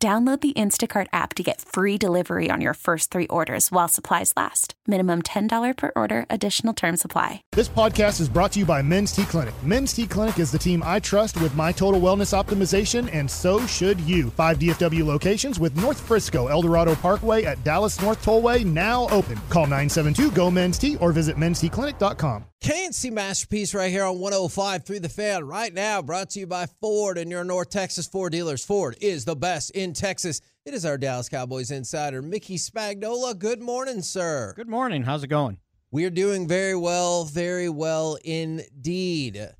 Download the Instacart app to get free delivery on your first three orders while supplies last. Minimum $10 per order. Additional terms apply. This podcast is brought to you by Men's T Clinic. Men's T Clinic is the team I trust with my total wellness optimization, and so should you. 5 DFW locations with North Frisco, Eldorado Parkway at Dallas North Tollway now open. Call 972-GO-MEN'S-T or visit mensteclinic.com. K&C Masterpiece right here on 105.3 The Fan right now, brought to you by Ford and your North Texas Ford dealers. Ford is the best in Texas. It is our Dallas Cowboys insider, Mickey Spagnola. Good morning, sir. Good morning. How's it going? We're doing very well indeed.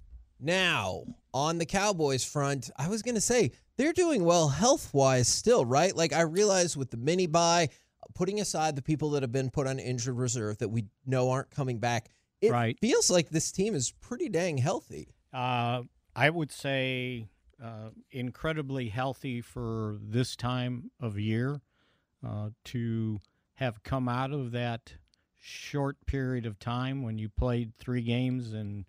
Now, on the Cowboys front, I was going to say, they're doing well health-wise still, right? Like, I realize with the mini-bye, putting aside the people that have been put on injured reserve that we know aren't coming back, it feels like this team is pretty dang healthy. I would say incredibly healthy for this time of year to have come out of that short period of time when you played 3 games in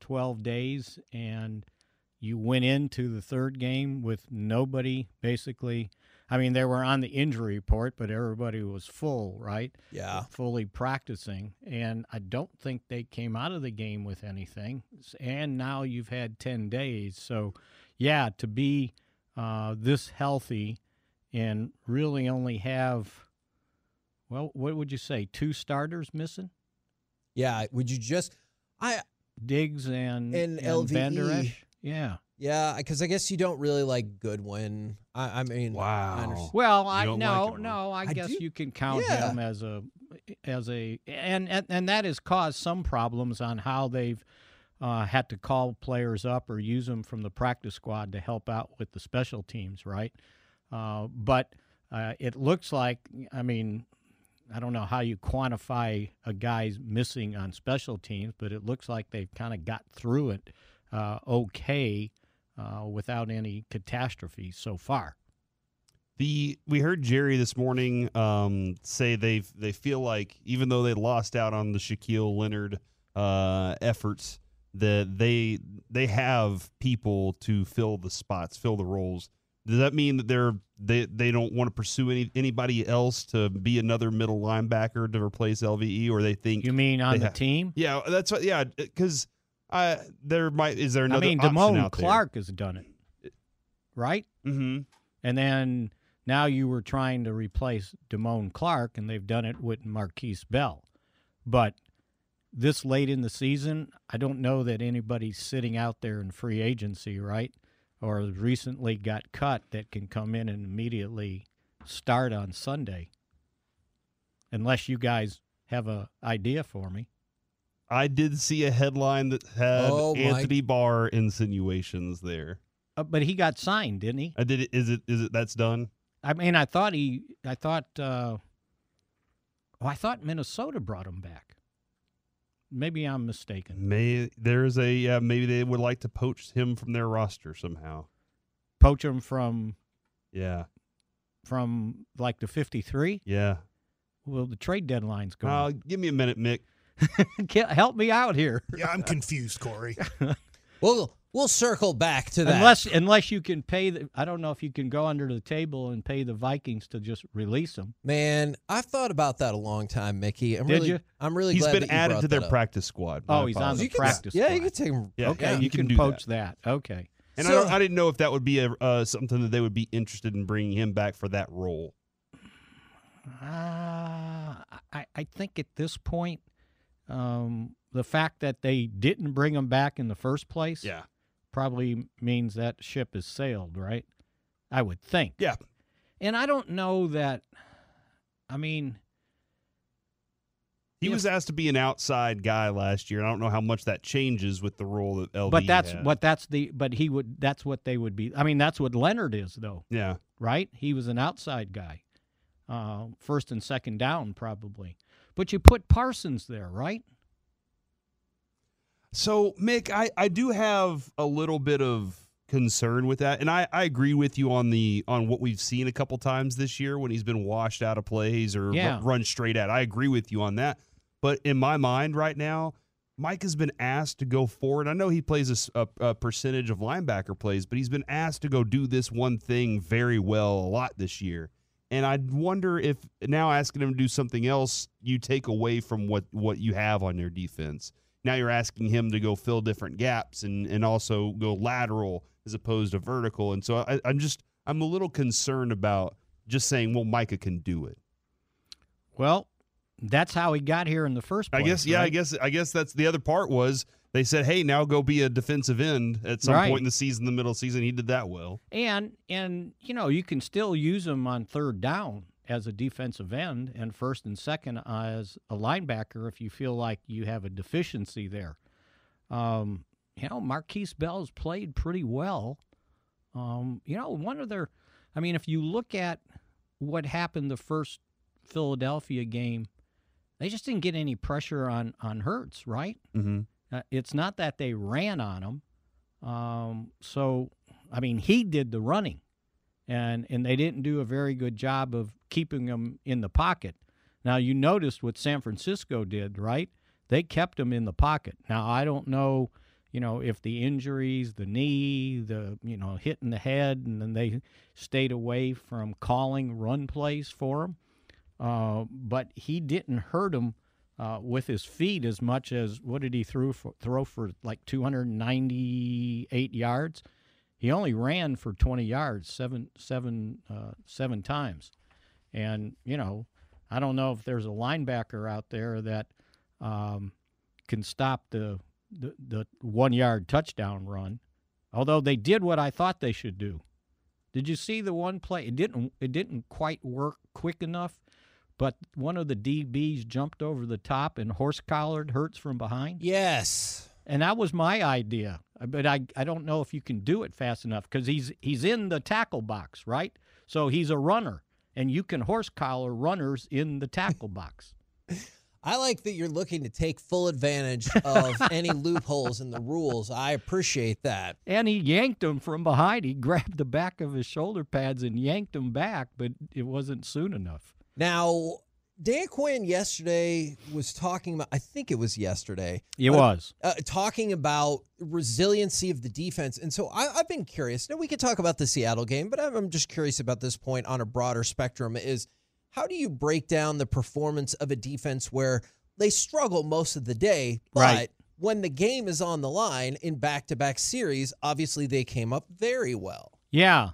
12 days and you went into the third game with nobody basically. I mean, they were on the injury report, but everybody was full, right? Yeah. Fully practicing. And I don't think they came out of the game with anything. And now you've had 10 days. So, yeah, to be this healthy and really only have, well, what would you say, 2 starters missing? Yeah. Would you just – Diggs and LVE. Benderesh? Yeah. Yeah, because I guess you don't really like Goodwin. I mean, wow. Well, I guess you can count him as a and that has caused some problems on how they've had to call players up or use them from the practice squad to help out with the special teams, right? But it looks like, I mean, I don't know how you quantify a guy's missing on special teams, but it looks like they've kind of got through it okay. Without any catastrophe so far. We heard Jerry this morning say they feel like even though they lost out on the Shaquille Leonard efforts, that they have people to fill the spots, fill the roles. Does that mean that they don't want to pursue anybody else to be another middle linebacker to replace LVE, or they think you mean on the team? Yeah, that's what. Yeah, because. Is there another option out there? I mean, Damone Clark has done it, right? Mm-hmm. And then now you were trying to replace Damone Clark, and they've done it with Marquise Bell. But this late in the season, I don't know that anybody's sitting out there in free agency, right, or recently got cut that can come in and immediately start on Sunday, unless you guys have a idea for me. I did see a headline that had Anthony Barr insinuations there, but he got signed, didn't he? Is it that's done? I mean, I thought Minnesota brought him back. Maybe I'm mistaken. Maybe they would like to poach him from their roster somehow. Poach him from like the 53. Yeah. Well, the trade deadline's going. Give me a minute, Mick. Help me out here. Yeah, I'm confused, Corey. We'll circle back to that. Unless you can pay – I don't know if you can go under the table and pay the Vikings to just release them. Man, I've thought about that a long time, Mickey. Did you? I'm really glad that you brought that up. He's been added to their practice squad. Oh, he's on the practice squad. Yeah, you can take him. Yeah, okay, yeah, you can poach that. Okay. And so, I didn't know if that would be something that they would be interested in bringing him back for that role. I think at this point – the fact that they didn't bring him back in the first place probably means that ship has sailed, right? I would think. Yeah. And I don't know that – I mean, He was asked to be an outside guy last year. I don't know how much that changes with the role that LB That's what they would be. I mean, that's what Leonard is, though. Yeah. Right? He was an outside guy. First and second down, probably. But you put Parsons there, right? So, Mick, I do have a little bit of concern with that. And I agree with you on what we've seen a couple times this year when he's been washed out of plays or run straight at. I agree with you on that. But in my mind right now, Mike has been asked to go forward. I know he plays a percentage of linebacker plays, but he's been asked to go do this one thing very well a lot this year. And I wonder if now asking him to do something else, you take away from what you have on your defense. Now you're asking him to go fill different gaps and also go lateral as opposed to vertical. And so I'm a little concerned about just saying, well, Micah can do it. Well, that's how he got here in the first place. I guess, right? I guess that's the other part was they said, hey, now go be a defensive end at some point in the season, the middle of the season. He did that well. And you know, you can still use him on third down as a defensive end and first and second as a linebacker if you feel like you have a deficiency there. You know, Marquise Bell's played pretty well. You know, one of their – I mean, if you look at what happened the first Philadelphia game, they just didn't get any pressure on Hurts, right? Mm-hmm. It's not that they ran on him. So, I mean, he did the running, and they didn't do a very good job of keeping him in the pocket. Now, you noticed what San Francisco did, right? They kept him in the pocket. Now, I don't know, you know, if the injuries, the knee, the, you know, hitting the head, and then they stayed away from calling run plays for him. But he didn't hurt him with his feet as much as, what did he throw for like 298 yards? He only ran for 20 yards seven times. And, you know, I don't know if there's a linebacker out there that can stop the 1-yard touchdown run, although they did what I thought they should do. Did you see the one play? It didn't quite work quick enough. But one of the DBs jumped over the top and horse-collared Hurts from behind. Yes. And that was my idea. But I don't know if you can do it fast enough because he's in the tackle box, right? So he's a runner, and you can horse-collar runners in the tackle box. I like that you're looking to take full advantage of any loopholes in the rules. I appreciate that. And he yanked him from behind. He grabbed the back of his shoulder pads and yanked him back, but it wasn't soon enough. Now, Dan Quinn yesterday was talking about, I think it was yesterday. Talking about resiliency of the defense. And so I've been curious. Now, we could talk about the Seattle game, but I'm just curious about this point on a broader spectrum is how do you break down the performance of a defense where they struggle most of the day, but when the game is on the line in back-to-back series, obviously they came up very well. Yeah,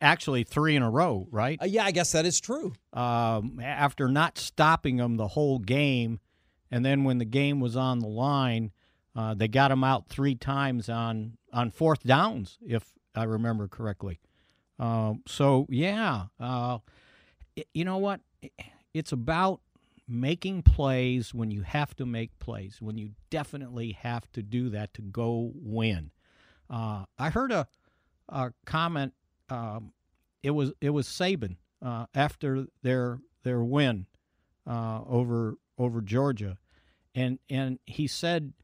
actually 3 in a row, right? Yeah, I guess that is true. After not stopping them the whole game, and then when the game was on the line, they got them out 3 times on fourth downs, if I remember correctly. You know what? It's about making plays when you have to make plays, when you definitely have to do that to go win. I heard a comment. It was Saban after their win over Georgia, and he said,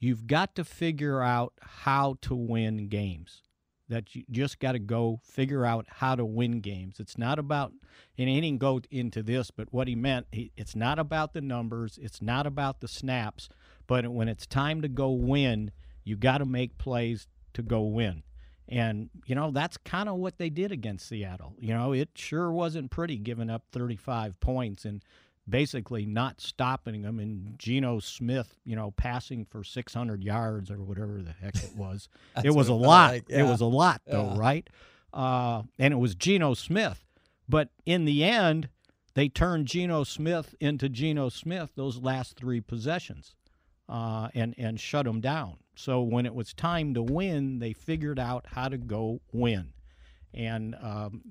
"You've got to figure out how to win games. That you just got to go figure out how to win games. It's not about." And he didn't go into this, but what he meant, it's not about the numbers. It's not about the snaps. But when it's time to go win, you got to make plays to go win. And, you know, that's kind of what they did against Seattle. You know, it sure wasn't pretty giving up 35 points and basically not stopping them. And Geno Smith, you know, passing for 600 yards or whatever the heck it was. It was a lot. Like, yeah. It was a lot, though, right? And it was Geno Smith. But in the end, they turned Geno Smith into Geno Smith those last 3 possessions and shut him down. So when it was time to win, they figured out how to go win. And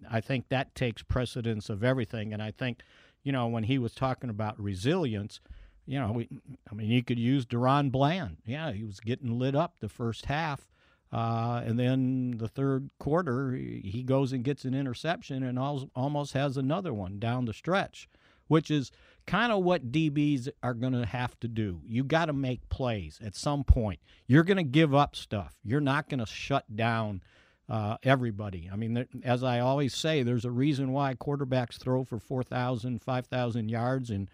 I think that takes precedence of everything. And I think, you know, when he was talking about resilience, you know, you could use Deron Bland. Yeah, he was getting lit up the first half. And then the third quarter, he goes and gets an interception and almost has another one down the stretch, which is kind of what DBs are going to have to do. You got to make plays at some point. You're going to give up stuff. You're not going to shut down everybody. I mean, as I always say, there's a reason why quarterbacks throw for 4,000, 5,000 yards and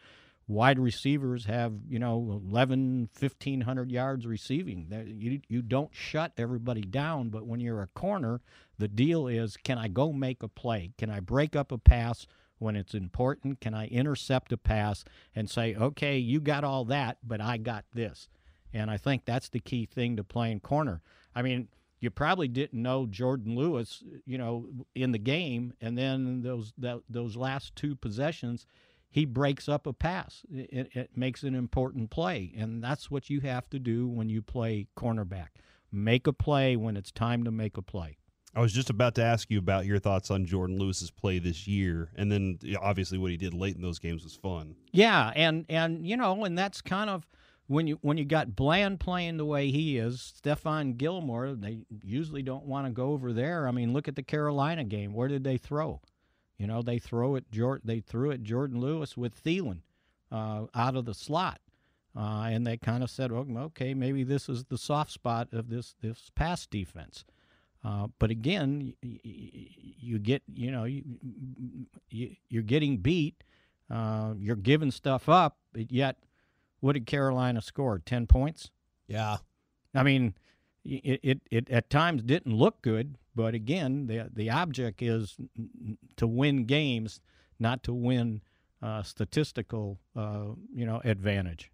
wide receivers have, 1,500 yards receiving. You don't shut everybody down, but when you're a corner, the deal is, can I go make a play? Can I break up a pass when it's important? Can I intercept a pass and say, okay, you got all that, but I got this? And I think that's the key thing to playing corner. I mean, you probably didn't know Jourdan Lewis, in the game, and then those last two possessions, he breaks up a pass. It makes an important play, and that's what you have to do when you play cornerback. Make a play when it's time to make a play. I was just about to ask you about your thoughts on Jourdan Lewis's play this year, and then obviously what he did late in those games was fun. Yeah, and that's kind of when you got Bland playing the way he is, Stephon Gilmore, they usually don't want to go over there. I mean, look at the Carolina game. Where did they throw? They threw at Jourdan Lewis with Thielen out of the slot, and they kind of said, "Okay, maybe this is the soft spot of this pass defense." But again, you're getting beat, you're giving stuff up. But yet, what did Carolina score? 10 points? Yeah, I mean, it at times didn't look good. But again, the object is to win games, not to win statistical, advantage.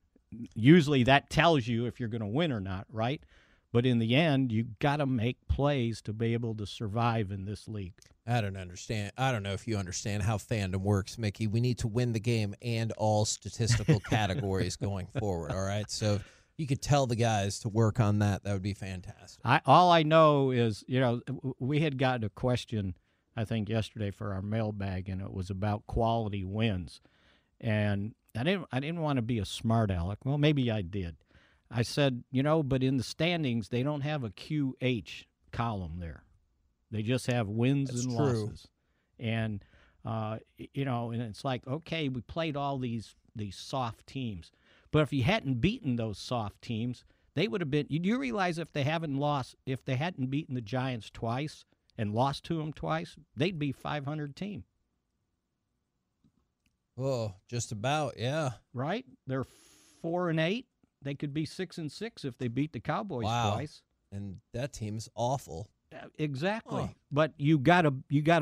Usually that tells you if you're going to win or not, right? But in the end, you got to make plays to be able to survive in this league. I don't know if you understand how fandom works, Mickey. We need to win the game and all statistical categories going forward, all right? So you could tell the guys to work on that. That would be fantastic. All I know is, we had gotten a question, I think, yesterday for our mailbag, and it was about quality wins. And I didn't want to be a smart aleck. Well, maybe I did. I said, but in the standings, they don't have a QH column there. They just have wins and losses. And, and it's like, okay, we played all these soft teams. But if you hadn't beaten those soft teams, they would have been. Do you realize if they hadn't beaten the Giants twice and lost to them twice, they'd be .500 team. Oh, just about, yeah. Right? They're 4-8. They could be 6-6 if they beat the Cowboys twice. And that team is awful. Exactly. Huh. But you gotta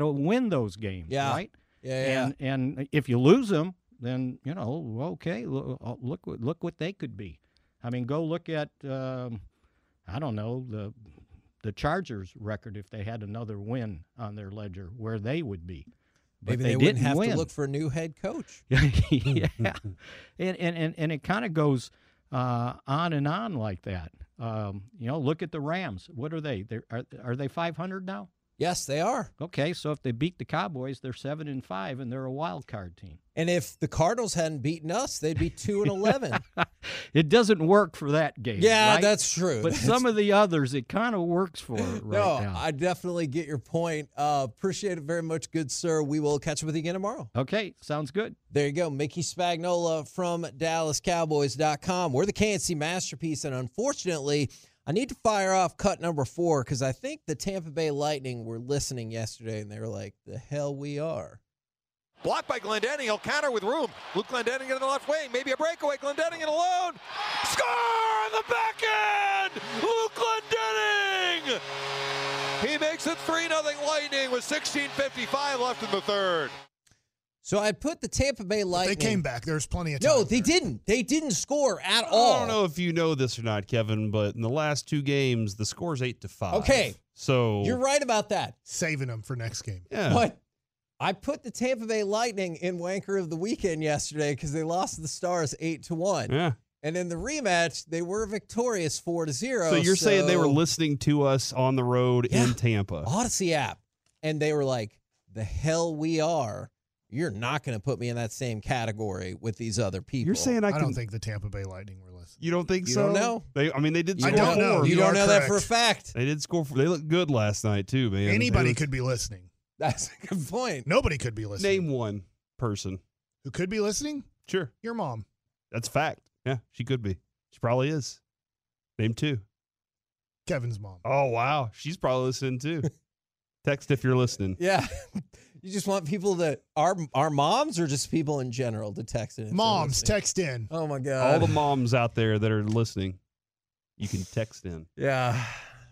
win those games, right? Yeah. And if you lose them, then, okay, look what they could be. I mean, go look at, the Chargers record if they had another win on their ledger, where they would be. But maybe they wouldn't have to look for a new head coach. Yeah. And it kind of goes on and on like that. Look at the Rams. What are they? Are they .500 now? Yes, they are. Okay, so if they beat the Cowboys, they're 7-5, and they're a wild card team. And if the Cardinals hadn't beaten us, they'd be 2-11. It doesn't work for that game. Yeah, right? That's true. But some of the others, it kind of works for it now. I definitely get your point. Appreciate it very much, good sir. We will catch up with you again tomorrow. Okay, sounds good. There you go. Mickey Spagnola from DallasCowboys.com. We're the K&C Masterpiece, and unfortunately, I need to fire off cut number 4 because I think the Tampa Bay Lightning were listening yesterday, and they were like, the hell we are. Blocked by Glendenning. He'll counter with room. Luke Glendenning in the left wing. Maybe a breakaway. Glendenning in alone. Score on the back end! Luke Glendenning! He makes it 3-0 Lightning with 16:55 left in the third. So I put the Tampa Bay Lightning. They came back. There's plenty of time. No, they didn't. They didn't score at all. I don't know if you know this or not, Kevin, but in the last two games, the score's 8-5. Okay. So you're right about that. Saving them for next game. Yeah. But I put the Tampa Bay Lightning in Wanker of the Weekend yesterday because they lost to the Stars 8-1. Yeah. And in the rematch, they were victorious 4-0. So you're saying they were listening to us on the road in Tampa. Odyssey app. And they were like, the hell we are. you're not going to put me in that same category with these other people. You're saying I don't think the Tampa Bay Lightning were listed. You don't think so? You don't know. They did score. I don't know. You don't know that for a fact. They did score. They looked good last night, too, man. Anybody could be listening. That's a good point. Nobody could be listening. Name one person. Who could be listening? Sure. Your mom. That's a fact. Yeah, she could be. She probably is. Name two. Kevin's mom. Oh, wow. She's probably listening, too. Text if you're listening. Yeah. You just want people that are our moms or just people in general to text in? Moms, text in. Oh, my God. All the moms out there that are listening, you can text in. Yeah.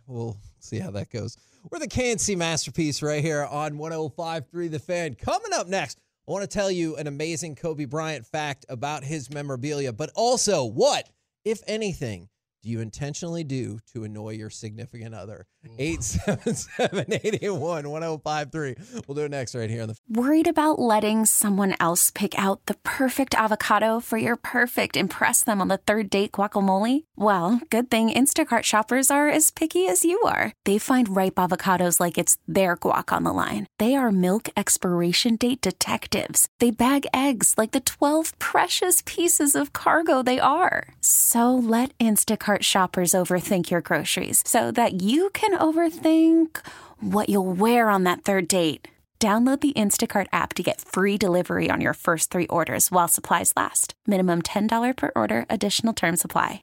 We'll see how that goes. We're the K&C Masterpiece right here on 105.3 The Fan. Coming up next, I want to tell you an amazing Kobe Bryant fact about his memorabilia, but also what, if anything, do you intentionally do to annoy your significant other? 877-881-1053. We'll do it next right here on the... Worried about letting someone else pick out the perfect avocado for your perfect impress them on the third date guacamole? Well, good thing Instacart shoppers are as picky as you are. They find ripe avocados like it's their guac on the line. They are milk expiration date detectives. They bag eggs like the 12 precious pieces of cargo they are. So let Instacart shoppers overthink your groceries so that you can overthink what you'll wear on that third date. Download the Instacart app to get free delivery on your first three orders while supplies last. Minimum $10 per order. Additional terms apply.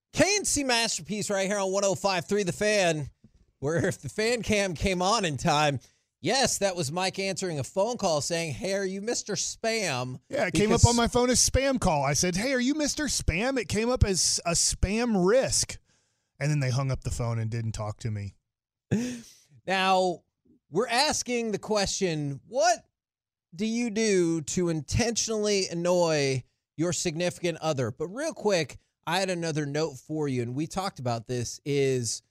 K&C Masterpiece right here on 105.3 The Fan. Where if the fan cam came on in time, yes, that was Mike answering a phone call saying, hey, are you Mr. Spam? Yeah, it came up on my phone as spam call. I said, hey, are you Mr. Spam? It came up as a spam risk. And then they hung up the phone and didn't talk to me. Now, we're asking the question, what do you do to intentionally annoy your significant other? But real quick, I had another note for you, and we talked about this, is...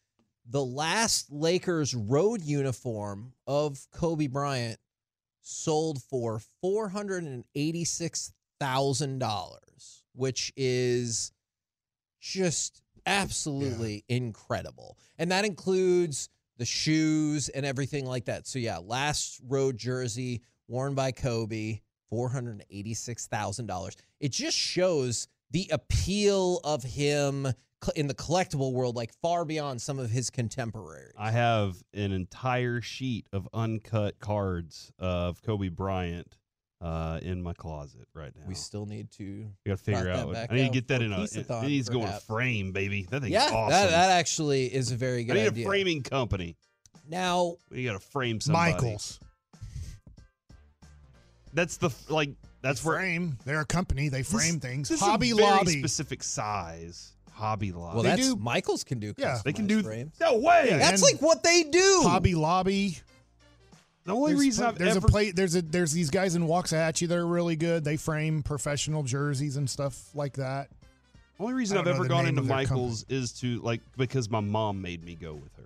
the last Lakers road uniform of Kobe Bryant sold for $486,000, which is just absolutely incredible. And that includes the shoes and everything like that. So, yeah, last road jersey worn by Kobe, $486,000. It just shows the appeal of him in the collectible world, like far beyond some of his contemporaries. I have an entire sheet of uncut cards of Kobe Bryant in my closet right now. We still need to. We got to figure out. I need to get that in a. It needs to go in a frame, baby. That thing's awesome. That actually is a very good idea. I need a framing company. Now you got to frame somebody. Michaels. That's the like. That's where frame. They're a company. They frame things. Hobby Lobby. Specific size. Hobby Lobby. Well, that's Michaels can do. Yeah, they can do. Frames. No way. Yeah, that's like what they do. Hobby Lobby. The only reason there's these guys in Waxahachie that are really good. They frame professional jerseys and stuff like that. The only reason I've ever gone into Michaels is to like because my mom made me go with her.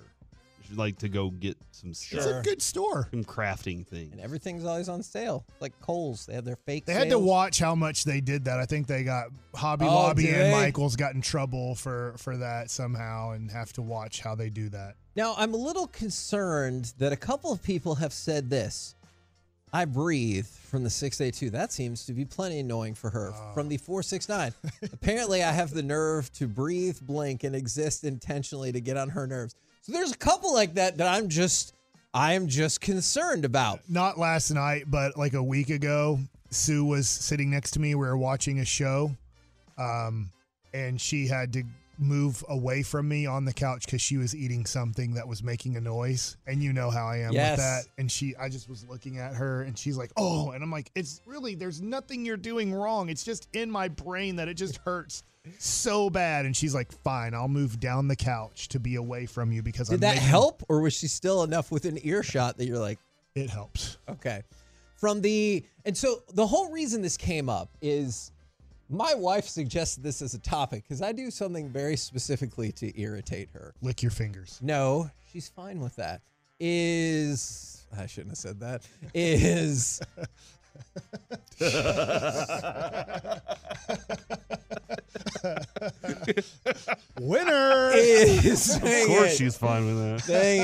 She'd like to go get some stuff. It's a good store. Some crafting things. And everything's always on sale. Like Kohl's. They have their fake sales. Had to watch how much they did that. I think they got Hobby Lobby and Michaels got in trouble for that somehow and have to watch how they do that. Now, I'm a little concerned that a couple of people have said this. I breathe from the 682. That seems to be plenty annoying for her. From the 469. Apparently, I have the nerve to breathe, blink, and exist intentionally to get on her nerves. So there's a couple like that I'm just, I am just concerned about. Not last night, but like a week ago, Sue was sitting next to me. We were watching a show, and she had to move away from me on the couch because she was eating something that was making a noise, and you know how I am with that. And I just was looking at her, and she's like, oh, and I'm like, it's really, there's nothing you're doing wrong. It's just in my brain that it just hurts so bad. And she's like, fine, I'll move down the couch to be away from you because I'm making... Did that help, or was she still enough within earshot that you're like... It helps. Okay. And so the whole reason this came up is... My wife suggested this as a topic because I do something very specifically to irritate her. Lick your fingers. No, she's fine with that. I shouldn't have said that. Winner! Of course she's fine with that. Dang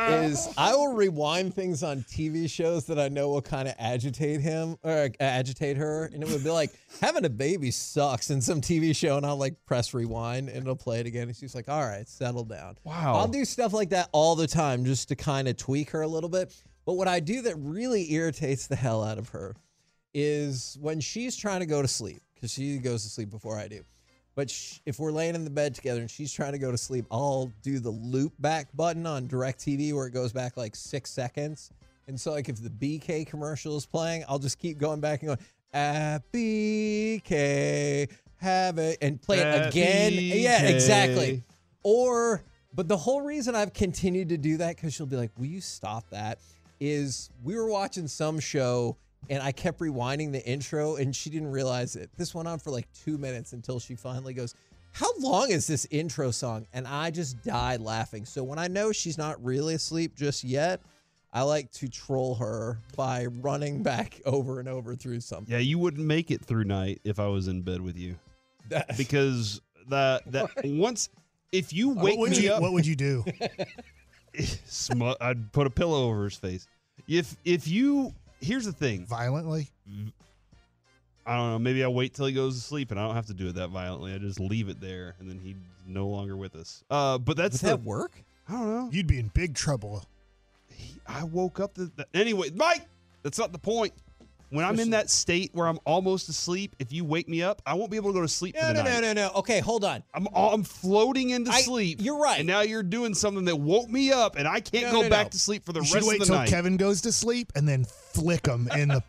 it. I will rewind things on TV shows that I know will kind of agitate him or agitate her. And it would be like, having a baby sucks in some TV show. And I'll like press rewind and it'll play it again. And she's like, all right, settle down. Wow. I'll do stuff like that all the time just to kind of tweak her a little bit. But what I do that really irritates the hell out of her is when she's trying to go to sleep, because she goes to sleep before I do. But if we're laying in the bed together and she's trying to go to sleep, I'll do the loop back button on DirecTV where it goes back like 6 seconds. And so like if the BK commercial is playing, I'll just keep going back and going, at BK, have it, and play it again. BK. Yeah, exactly. But the whole reason I've continued to do that, because she'll be like, will you stop that, is we were watching some show and I kept rewinding the intro, and she didn't realize it. This went on for like 2 minutes until she finally goes, how long is this intro song? And I just died laughing. So when I know she's not really asleep just yet, I like to troll her by running back over and over through something. Yeah, you wouldn't make it through night if I was in bed with you. Because that once, if you wake me up. What would you do? I'd put a pillow over his face. If you... Here's the thing. Violently? I don't know. Maybe I wait till he goes to sleep, and I don't have to do it that violently. I just leave it there, and then he's no longer with us. But that's Would that work? I don't know. You'd be in big trouble. I woke up. Anyway, Mike, that's not the point. When I'm in that state where I'm almost asleep, if you wake me up, I won't be able to go to sleep for the night. No. Okay, hold on. I'm floating into sleep. You're right. And now you're doing something that woke me up, and I can't go back to sleep for the rest of the night. You should wait till Kevin goes to sleep and then flick him in the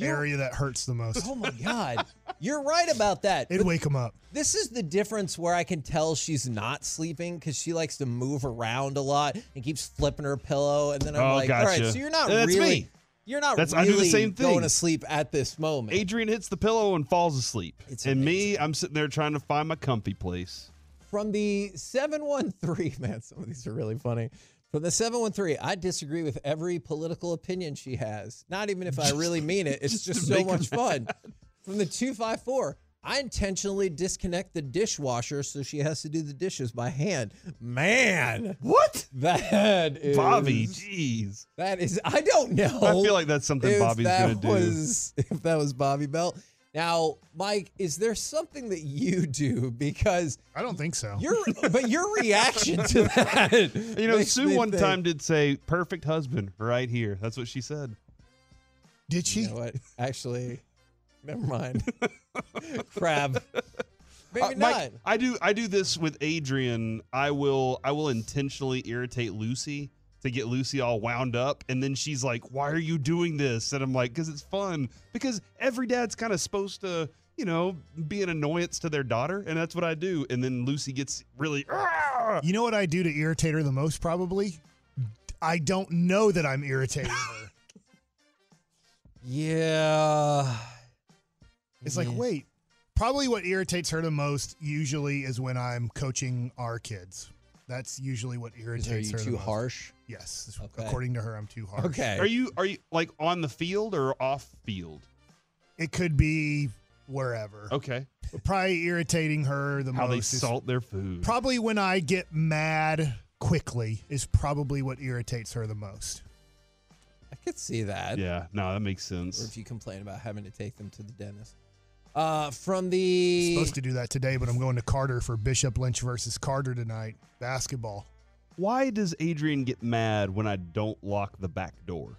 area that hurts the most. Oh, my God. You're right about that. It'd wake him up. This is the difference where I can tell she's not sleeping because she likes to move around a lot and keeps flipping her pillow. And then I'm like, gotcha. All right, so you're not really... You're not really going to sleep at this moment. Adrian hits the pillow and falls asleep. Me, I'm sitting there trying to find my comfy place. From the 713, man, some of these are really funny. From the 713, I disagree with every political opinion she has. Not even if I really mean it. It's just so much fun. From the 254, I intentionally disconnect the dishwasher so she has to do the dishes by hand. Man. What? That is... Bobby, jeez. That is... I don't know. I feel like that's something Bobby's going to do. If that was Bobby Belt. Now, Mike, is there something that you do? Because... I don't think so. But your reaction to that... You know, Sue one time did say, perfect husband right here. That's what she said. Did she? You know what? Actually... Never mind. Crab. Maybe not. Mike, I do this with Adrian. I will intentionally irritate Lucy to get Lucy all wound up, and then she's like, "Why are you doing this?" And I'm like, "Because it's fun." Because every dad's kind of supposed to, you know, be an annoyance to their daughter, and that's what I do. And then Lucy gets really. Argh! You know what I do to irritate her the most? Probably, I don't know that I'm irritating her. Yeah. It's like, wait, probably what irritates her the most usually is when I'm coaching our kids. That's usually what irritates her the most. Are you too harsh? Yes. Okay. According to her, I'm too harsh. Okay. Are you like on the field or off field? It could be wherever. Okay. But probably irritating her the most. How they salt their food. Probably when I get mad quickly is probably what irritates her the most. I could see that. Yeah. No, that makes sense. Or if you complain about having to take them to the dentist. From the... supposed to do that today, but I'm going to Carter for Bishop Lynch versus Carter tonight. Basketball. Why does Adrian get mad when I don't lock the back door?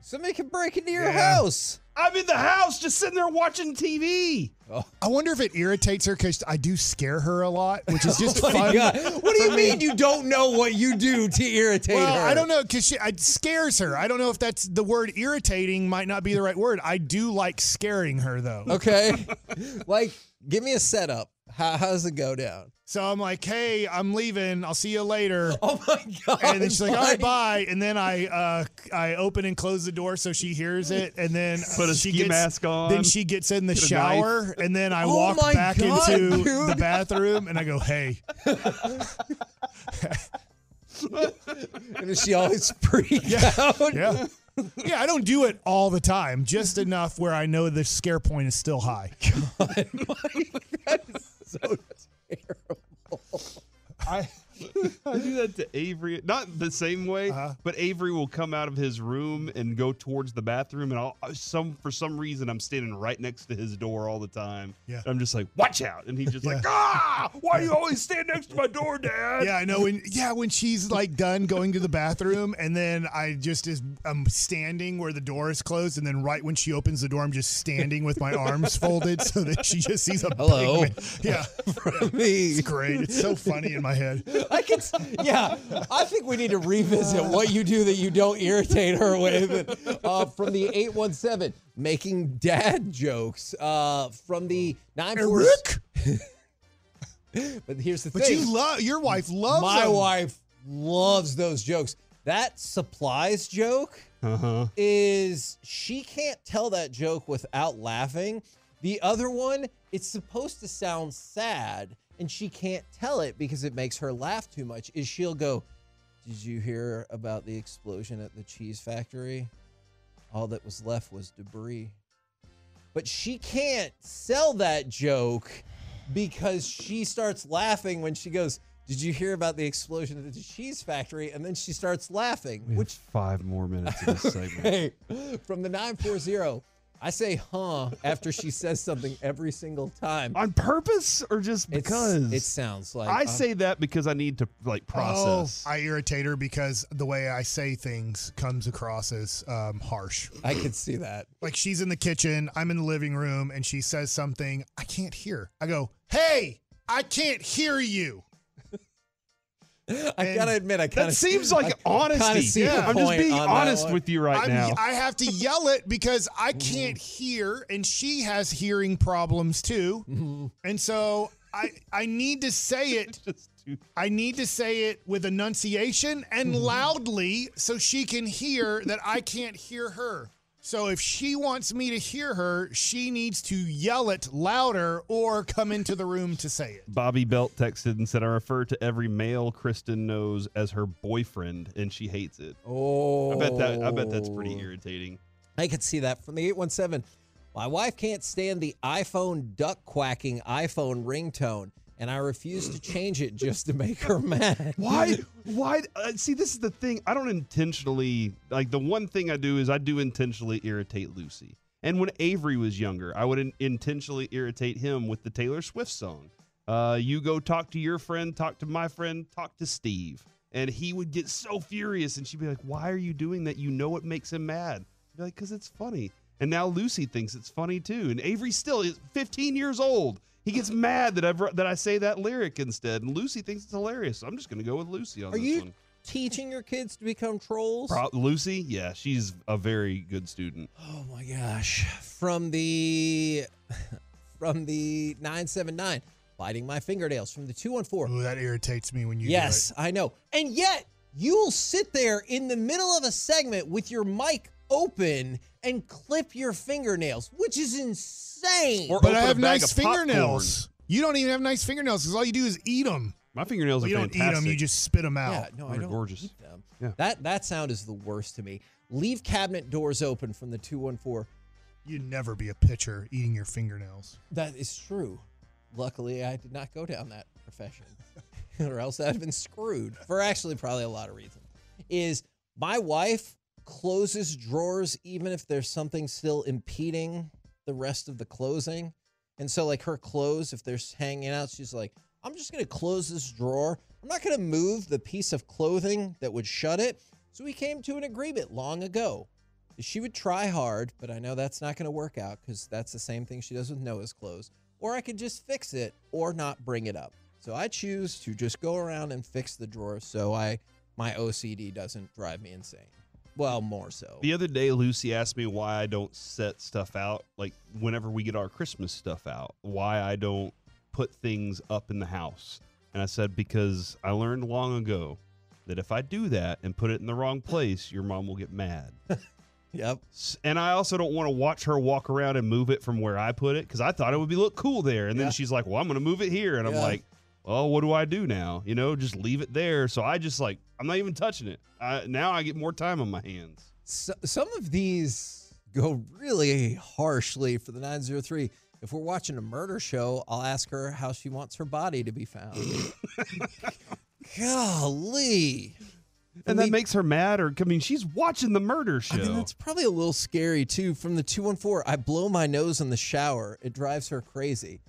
Somebody can break into your house. I'm in the house just sitting there watching TV. Oh. I wonder if it irritates her because I do scare her a lot, which is just fun. God. What do you mean you don't know what you do to irritate her? I don't know because it scares her. I don't know if that's the word irritating might not be the right word. I do like scaring her, though. Okay. Like, give me a setup. How does it go down? So I'm like, hey, I'm leaving. I'll see you later. Oh, my God. And then she's like, all right, bye. And then I open and close the door so she hears it. And then put a ski mask on. Then she gets in the shower. And then I walk back into the bathroom. And I go, hey. And is she always freaked out? Yeah. Yeah, I don't do it all the time. Just enough where I know the scare point is still high. God, Mike, that is so terrible. I do that to Avery. Not the same way, but Avery will come out of his room and go towards the bathroom, and for some reason I'm standing right next to his door all the time. Yeah. And I'm just like, watch out. And he's just like, why do you always stand next to my door, Dad? Yeah, I know. When she's like done going to the bathroom, and then I'm standing where the door is closed, and then right when she opens the door, I'm just standing with my arms folded so that she just sees a hello. Yeah. From me. It's great. It's so funny in my head. I think we need to revisit what you do that you don't irritate her with. From the 817, making dad jokes. From the 946. But here's the thing. But your wife loves them. My wife loves those jokes. That supplies joke is she can't tell that joke without laughing. The other one, it's supposed to sound sad. And she can't tell it because it makes her laugh too much, is she'll go, did you hear about the explosion at the cheese factory? All that was left was debris. But she can't sell that joke because she starts laughing when she goes, did you hear about the explosion at the cheese factory? And then she starts laughing. We have 5 more minutes of this segment. From the 940. I say, after she says something every single time. On purpose or just because? It sounds like. I say that because I need to, like, process. I irritate her because the way I say things comes across as harsh. I could see that. Like, she's in the kitchen, I'm in the living room, and she says something I can't hear. I go, hey, I can't hear you. I gotta admit, that seems like honesty. Yeah. I'm just being honest with you now. I have to yell it because I can't hear, and she has hearing problems too, and so I need to say it. I need to say it with enunciation and loudly, so she can hear that I can't hear her. So if she wants me to hear her, she needs to yell it louder or come into the room to say it. Bobby Belt texted and said, I refer to every male Kristen knows as her boyfriend, and she hates it. Oh. I bet that's pretty irritating. I could see that. From the 817, my wife can't stand the iPhone duck quacking iPhone ringtone, and I refuse to change it just to make her mad. Why? See, this is the thing. I don't intentionally, like, the one thing I do is I do intentionally irritate Lucy. And when Avery was younger, I would intentionally irritate him with the Taylor Swift song. You go talk to your friend, talk to my friend, talk to Steve. And he would get so furious, and she'd be like, why are you doing that? You know it makes him mad. I'd be like, because it's funny. And now Lucy thinks it's funny, too. And Avery still is 15 years old. He gets mad that I say that lyric instead, and Lucy thinks it's hilarious. So I'm just going to go with Lucy on this one. Are you teaching your kids to become trolls? Lucy? Yeah, she's a very good student. Oh, my gosh. From the 979, biting my fingernails. From the 214. Ooh, that irritates me when you do it. Yes, I know. And yet, you'll sit there in the middle of a segment with your mic open and clip your fingernails, which is insane. But I have nice fingernails. You don't even have nice fingernails because all you do is eat them. My fingernails are fantastic. You don't eat them, you just spit them out. Yeah, no, they're gorgeous. Eat them. Yeah. That sound is the worst to me. Leave cabinet doors open. From the 214. You'd never be a pitcher eating your fingernails. That is true. Luckily, I did not go down that profession or else I'd have been screwed for actually probably a lot of reasons. Is my wife closes drawers even if there's something still impeding the rest of the closing. And so, like, her clothes, if they're hanging out, she's like, I'm just going to close this drawer. I'm not going to move the piece of clothing that would shut it. So we came to an agreement long ago. She would try hard, but I know that's not going to work out because that's the same thing she does with Noah's clothes. Or I could just fix it or not bring it up. So I choose to just go around and fix the drawer so my OCD doesn't drive me insane. Well, more so. The other day, Lucy asked me why I don't set stuff out, like whenever we get our Christmas stuff out, why I don't put things up in the house. And I said, because I learned long ago that if I do that and put it in the wrong place, your mom will get mad. Yep. And I also don't want to watch her walk around and move it from where I put it because I thought it would look cool there. And then she's like, well, I'm going to move it here. And I'm like, oh, what do I do now? You know, just leave it there. So I just like, I'm not even touching it. Now I get more time on my hands. So, some of these go really harshly for the 903. If we're watching a murder show, I'll ask her how she wants her body to be found. Golly. And that makes her mad, or I mean, she's watching the murder show. I mean, that's probably a little scary, too. From the 214, I blow my nose in the shower. It drives her crazy.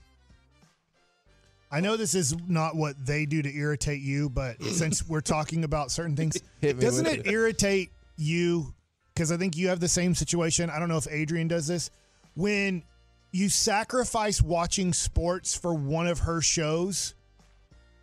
I know this is not what they do to irritate you, but since we're talking about certain things, doesn't it irritate you? Because I think you have the same situation. I don't know if Adrian does this. When you sacrifice watching sports for one of her shows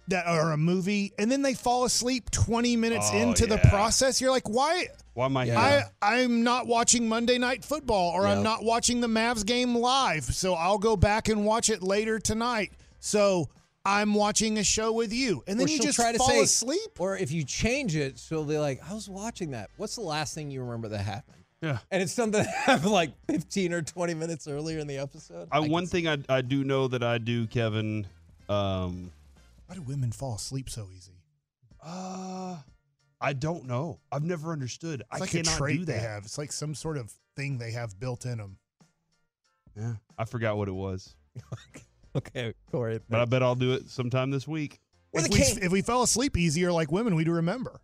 that are a movie, and then they fall asleep 20 minutes into the process. You're like, why? Why am I here? I'm not watching Monday Night Football, or I'm not watching the Mavs game live, so I'll go back and watch it later tonight. So I'm watching a show with you. And then you just fall asleep. Or if you change it, she'll be like, I was watching that. What's the last thing you remember that happened? Yeah. And it's something that happened like 15 or 20 minutes earlier in the episode. One thing I do know that I do, Kevin, why do women fall asleep so easy? I don't know. I've never understood. It's like I cannot do that. They have. It's like some sort of thing they have built in them. Yeah, I forgot what it was. Okay, Corey. But I bet I'll do it sometime this week. If we fell asleep easier like women, we'd remember.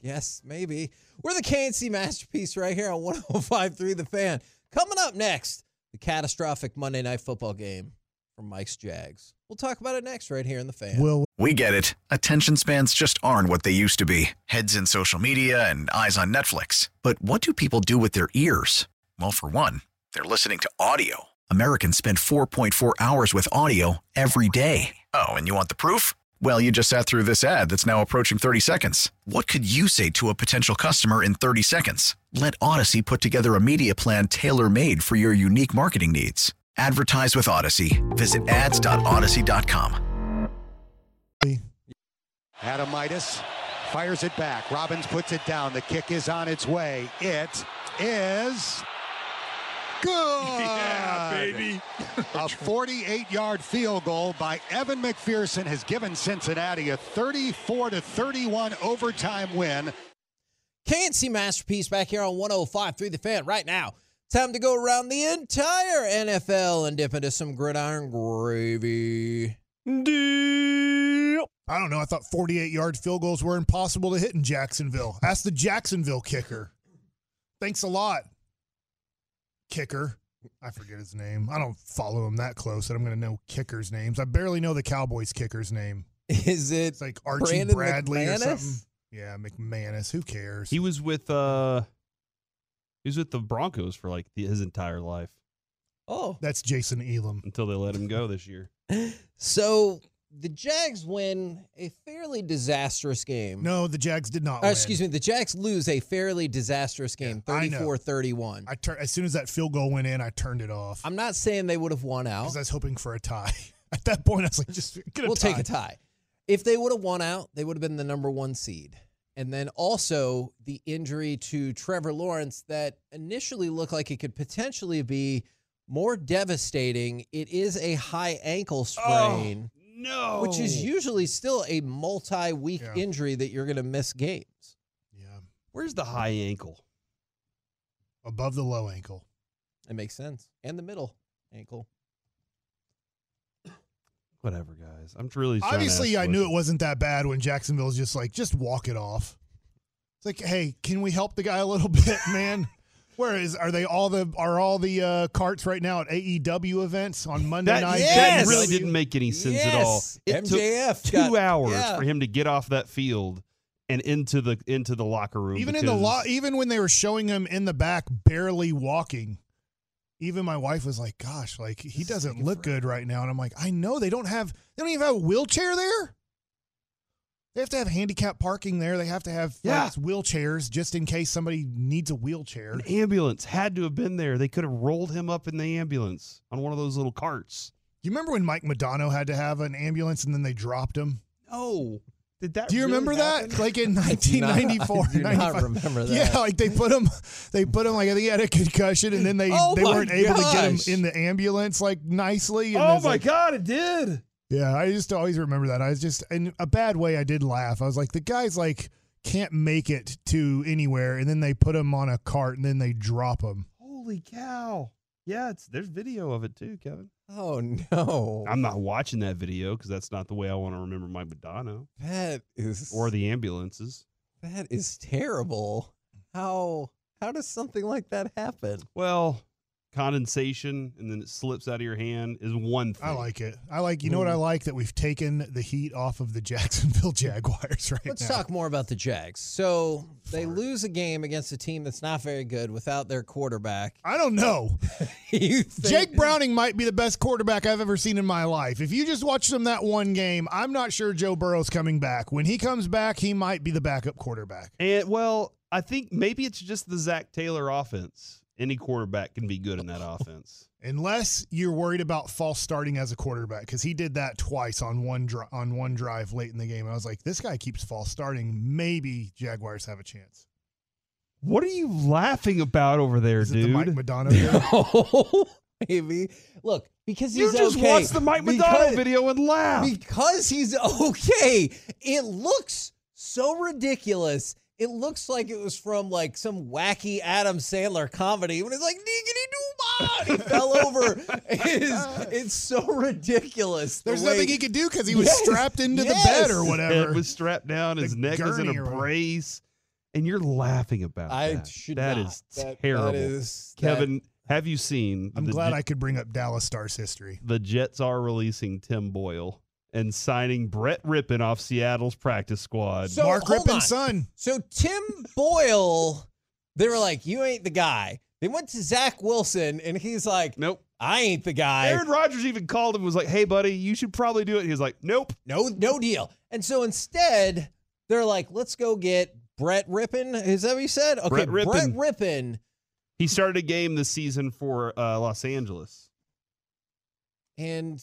Yes, maybe. We're the K&C Masterpiece right here on 105.3 The Fan. Coming up next, the catastrophic Monday Night Football game from Mike's Jags. We'll talk about it next right here in The Fan. We get it. Attention spans just aren't what they used to be. Heads in social media and eyes on Netflix. But what do people do with their ears? Well, for one, they're listening to audio. Americans spend 4.4 hours with audio every day. Oh, and you want the proof? Well, you just sat through this ad that's now approaching 30 seconds. What could you say to a potential customer in 30 seconds? Let Odyssey put together a media plan tailor-made for your unique marketing needs. Advertise with Odyssey. Visit ads.odyssey.com. Adamitis fires it back. Robbins puts it down. The kick is on its way. It is good. Yeah, baby. A 48-yard field goal by Evan McPherson has given Cincinnati a 34-31 overtime win. K&C Masterpiece back here on 105.3 The Fan right now. Time to go around the entire NFL and dip into some gridiron gravy. Deal. I don't know. I thought 48-yard field goals were impossible to hit in Jacksonville. Ask the Jacksonville kicker. Thanks a lot, kicker. I forget his name. I don't follow him that close that I'm going to know kickers' names. I barely know the Cowboys kicker's name. Is it? It's like Archie Brandon Bradley McManus? Or something. Yeah, McManus. Who cares? He was with the Broncos for like his entire life. Oh. That's Jason Elam. Until they let him go this year. So the Jags win a fairly disastrous game. No, the Jags did not win. Excuse me. The Jags lose a fairly disastrous game, 34-31. As soon as that field goal went in, I turned it off. I'm not saying they would have won out. Because I was hoping for a tie. At that point, I was like, just get a tie. We'll take a tie. If they would have won out, they would have been the number one seed. And then also the injury to Trevor Lawrence that initially looked like it could potentially be more devastating. It is a high ankle sprain. Oh, no. Which is usually still a multi-week injury that you're going to miss games. Yeah. Where's the high ankle? Above the low ankle. That makes sense. And the middle ankle. Whatever, guys. I'm really obviously I knew it wasn't that bad when Jacksonville's just like, just walk it off. It's like, hey, can we help the guy a little bit, man? Are all the carts right now at AEW events on Monday night? Yes. That really didn't make any sense at all. It MJF took 2 hours for him to get off that field and into the locker room. Even when they were showing him in the back barely walking, even my wife was like, "Gosh, like he doesn't look good right now." And I'm like, "I know they don't even have a wheelchair there." They have to have handicap parking there. They have to have wheelchairs just in case somebody needs a wheelchair. An ambulance had to have been there. They could have rolled him up in the ambulance on one of those little carts. You remember when Mike Modano had to have an ambulance and then they dropped him? No. Do you remember that? Like in 1994. I do not remember that. Yeah, like they put him like I think he had a concussion and then they weren't able to get him in the ambulance like nicely. And oh my God, it did. Yeah, I just always remember that. I was just, in a bad way, I did laugh. I was like, the guy's like, can't make it to anywhere, and then they put him on a cart, and then they drop him. Holy cow. Yeah, there's video of it, too, Kevin. Oh, no. I'm not watching that video, because that's not the way I want to remember Mike Modano. That is... Or the ambulances. That is terrible. How does something like that happen? Well... condensation and then it slips out of your hand is one thing. I like it. I like that we've taken the heat off of the Jacksonville Jaguars right now. Let's talk more about the Jags. So they lose a game against a team that's not very good without their quarterback. I don't know. Jake Browning might be the best quarterback I've ever seen in my life. If you just watched him that one game, I'm not sure Joe Burrow's coming back. When he comes back, he might be the backup quarterback. And well, I think maybe it's just the Zach Taylor offense. Any quarterback can be good in that offense. Unless you're worried about false starting as a quarterback, because he did that twice on one drive late in the game. I was like, this guy keeps false starting. Maybe Jaguars have a chance. What are you laughing about over there, dude? Is it the Mike Modano video? Maybe. Look, because he's okay. You just watched the Mike Modano video and laughed. Because he's okay. It looks so ridiculous. It looks like it was from, like, some wacky Adam Sandler comedy when it's like, diggity-doo-bah! He fell over. It's so ridiculous. There's nothing he could do because he was strapped into the bed or whatever. It was strapped down. His neck was in a brace. And you're laughing about that. That is terrible. Kevin, have you seen? I'm glad I could bring up Dallas Stars history. The Jets are releasing Tim Boyle and signing Brett Rippon off Seattle's practice squad. So, Mark Rippon's son. So Tim Boyle, they were like, you ain't the guy. They went to Zach Wilson, and he's like, nope. I ain't the guy. Aaron Rodgers even called him and was like, hey, buddy, you should probably do it. He was like, nope. No deal. And so instead, they're like, let's go get Brett Rippon. Is that what you said? Okay, Brett Rippon. He started a game this season for Los Angeles. And...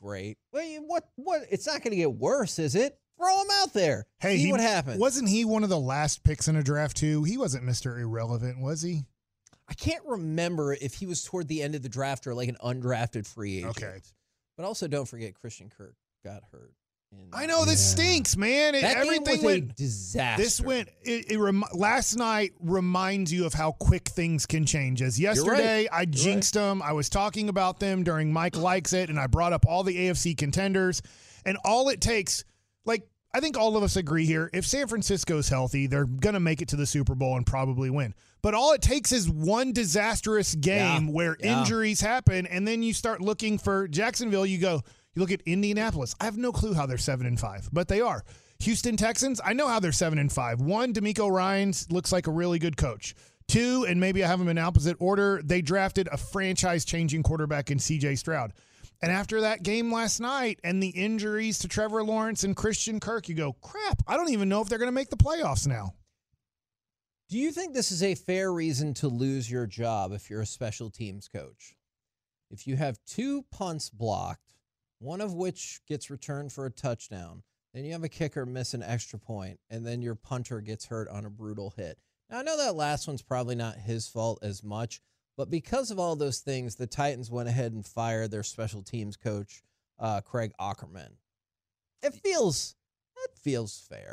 Great. Wait, what? It's not going to get worse, is it? Throw him out there. Hey, see what happens. Wasn't he one of the last picks in a draft too? He wasn't Mr. Irrelevant, was he? I can't remember if he was toward the end of the draft or like an undrafted free agent. Okay. But also, don't forget Christian Kirk got hurt. I know this stinks, man. Everything went a disaster. Last night reminds you of how quick things can change. As yesterday, I jinxed them. I was talking about them during Mike Likes It, and I brought up all the AFC contenders. And all it takes, like I think all of us agree here, if San Francisco's healthy, they're gonna make it to the Super Bowl and probably win. But all it takes is one disastrous game where injuries happen, and then you start looking for Jacksonville. You look at Indianapolis. I have no clue how they're 7-5, but they are. Houston Texans, I know how they're 7-5. One, D'Amico Ryans looks like a really good coach. Two, and maybe I have them in opposite order, they drafted a franchise-changing quarterback in C.J. Stroud. And after that game last night and the injuries to Trevor Lawrence and Christian Kirk, you go, crap, I don't even know if they're going to make the playoffs now. Do you think this is a fair reason to lose your job if you're a special teams coach? If you have two punts blocked, one of which gets returned for a touchdown, then you have a kicker miss an extra point, and then your punter gets hurt on a brutal hit. Now, I know that last one's probably not his fault as much, but because of all those things, the Titans went ahead and fired their special teams coach, Craig Aukerman. It feels fair.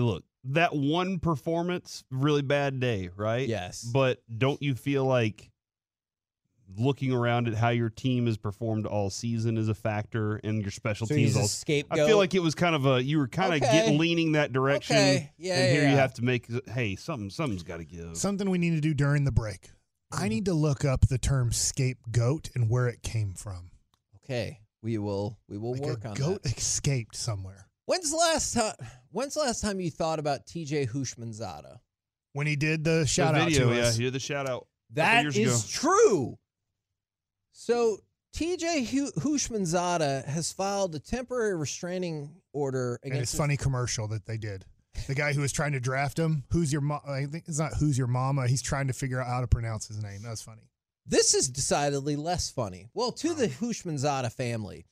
Look, that one performance, really bad day, right? Yes. But don't you feel like, looking around at how your team has performed all season is a factor, and your special teams. He's a scapegoat. I feel like it was kind of a, you were kind of leaning that direction. Okay. Yeah, and here you have to make, hey, something's got to give. Something we need to do during the break. I need to look up the term scapegoat and where it came from. Okay, we will like work on that. A goat escaped somewhere. When's the last time you thought about T.J. Houshmandzadeh? When he did the shout-out to us. Yeah, he did the shout-out. That is true. So T.J. Houshmandzadeh has filed a temporary restraining order against... And it's a funny commercial that they did. The guy who was trying to draft him, who's your mama? I think it's not who's your mama. He's trying to figure out how to pronounce his name. That was funny. This is decidedly less funny. Well, to the Houshmandzadeh family,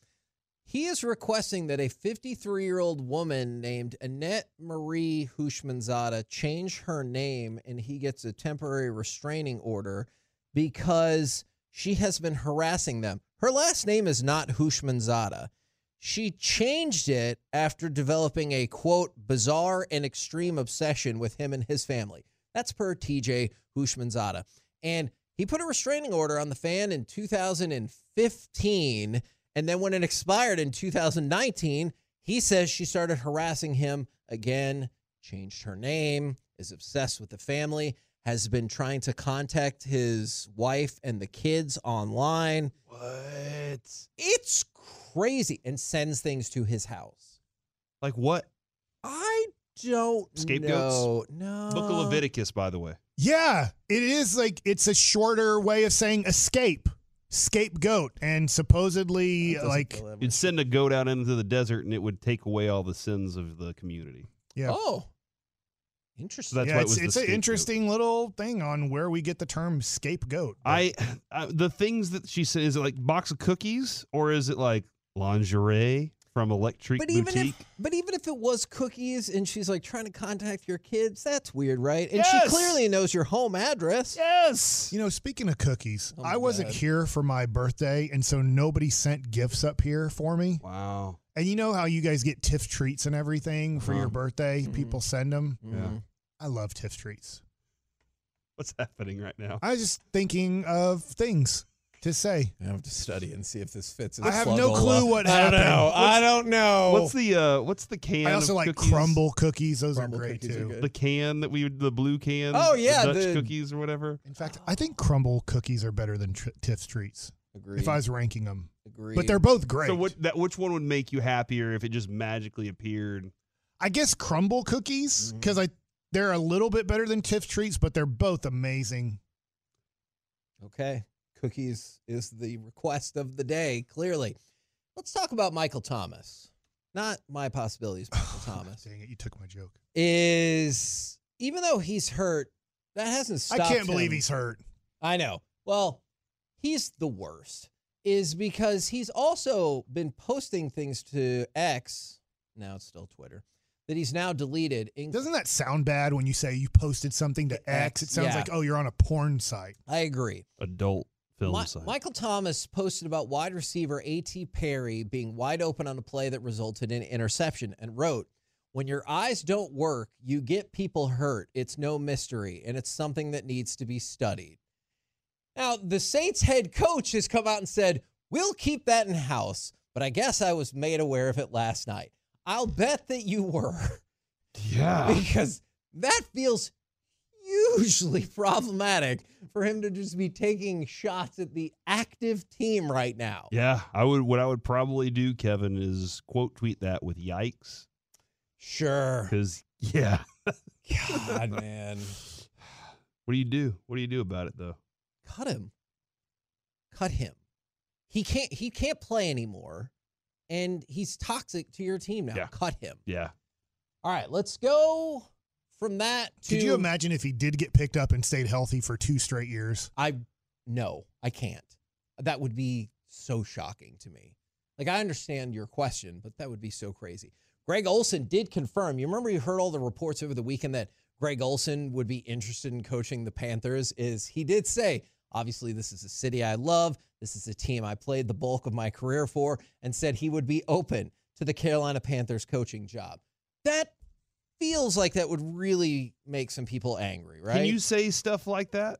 he is requesting that a 53-year-old woman named Annette Marie Houshmandzadeh change her name, and he gets a temporary restraining order because she has been harassing them. Her last name is not Houshmandzadeh. She changed it after developing a, quote, bizarre and extreme obsession with him and his family. That's per T.J. Houshmandzadeh. And he put a restraining order on the fan in 2015, and then when it expired in 2019, he says she started harassing him again, changed her name, is obsessed with the family, has been trying to contact his wife and the kids online. What? It's crazy. And sends things to his house. Like what? I don't know. Scapegoats? No. Book of Leviticus, by the way. Yeah, it is like it's a shorter way of saying escape. Scapegoat. And supposedly, like... You'd send a goat out into the desert and it would take away all the sins of the community. Yeah. Oh. Interesting. So that's why it's an interesting little thing on where we get the term scapegoat. The things that she said, is it like box of cookies or is it like lingerie from Electric Boutique? Even if it was cookies and she's like trying to contact your kids, that's weird, right? And yes! She clearly knows your home address. Yes. You know, speaking of cookies, I wasn't here for my birthday, and so nobody sent gifts up here for me. Wow. And you know how you guys get Tiff's Treats and everything for your birthday? Mm-hmm. People send them. Yeah. I love Tiff's Treats. What's happening right now? I was just thinking of things to say. I have to study and see if this fits. I have no clue what happened. I don't know. What's the can? I also like Crumble Cookies. Those are great too. The can that the blue can. Oh yeah, the Dutch cookies or whatever. In fact, I think Crumble Cookies are better than Tiff's Treats. Agreed. If I was ranking them. Agreed. But they're both great. So which one would make you happier if it just magically appeared? I guess Crumble Cookies, because they're a little bit better than Tiff's Treats, but they're both amazing. Okay. Cookies is the request of the day, clearly. Let's talk about Michael Thomas. Not my possibilities, Michael Thomas. Dang it, you took my joke. Even though he's hurt, that hasn't stopped him. I can't believe he's hurt. I know. Well... He's the worst, is because he's also been posting things to X, now it's still Twitter, that he's now deleted. Doesn't that sound bad when you say you posted something to X? It sounds like, oh, you're on a porn site. I agree. Adult film site. Michael Thomas posted about wide receiver A.T. Perry being wide open on a play that resulted in interception and wrote, "When your eyes don't work, you get people hurt. It's no mystery, and it's something that needs to be studied." Now, the Saints head coach has come out and said, "We'll keep that in-house, but I guess I was made aware of it last night." I'll bet that you were. Yeah. Because that feels hugely problematic for him to just be taking shots at the active team right now. Yeah, what I would probably do, Kevin, is quote tweet that with yikes. Sure. Because, yeah. God, man. What do you do? What do you do about it, though? Cut him. He can't play anymore, and he's toxic to your team now. Yeah. Cut him. Yeah. All right, let's go from that to... Could you imagine if he did get picked up and stayed healthy for 2 straight years? No, I can't. That would be so shocking to me. Like, I understand your question, but that would be so crazy. Greg Olsen did confirm. You remember you heard all the reports over the weekend that Greg Olsen would be interested in coaching the Panthers. He did say... Obviously, this is a city I love. This is a team I played the bulk of my career for, and said he would be open to the Carolina Panthers coaching job. That feels like that would really make some people angry, right? Can you say stuff like that?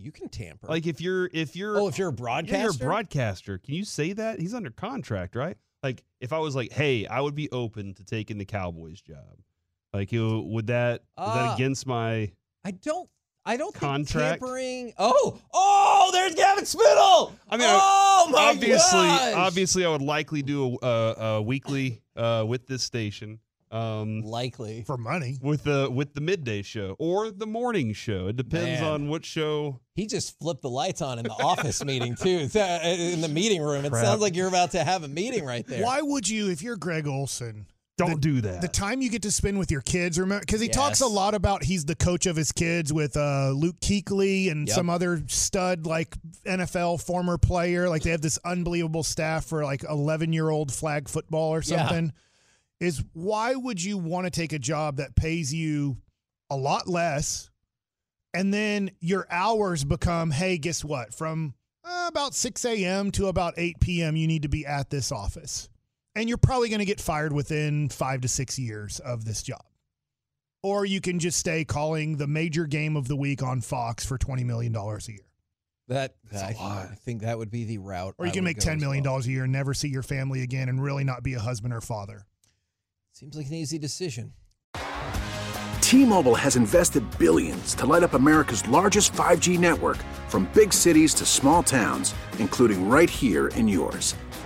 You can tamper. Like if you're a broadcaster, can you say that? He's under contract, right? Like if I was like, hey, I would be open to taking the Cowboys job. Like is that against my? I don't contract? Think tampering. Oh, there's Gavin Spittle. I mean, obviously, I would likely do a weekly with this station. Likely for money with the midday show or the morning show. It depends on what show. He just flipped the lights on in the office meeting too. In the meeting room, it sounds like you're about to have a meeting right there. Why would you, if you're Greg Olsen? Don't do that. The time you get to spend with your kids, remember, because he talks a lot about he's the coach of his kids with Luke Kuechly and some other stud like NFL former player. Like they have this unbelievable staff for like 11-year-old flag football or something. Yeah. Is why would you want to take a job that pays you a lot less and then your hours become, hey, guess what? From about 6 a.m. to about 8 p.m., you need to be at this office. And you're probably going to get fired within 5 to 6 years of this job. Or you can just stay calling the major game of the week on Fox for $20 million a year. I think that would be the route. Or you can make $10 million a year and never see your family again and really not be a husband or father. Seems like an easy decision. T-Mobile has invested billions to light up America's largest 5G network from big cities to small towns, including right here in yours.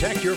Protect your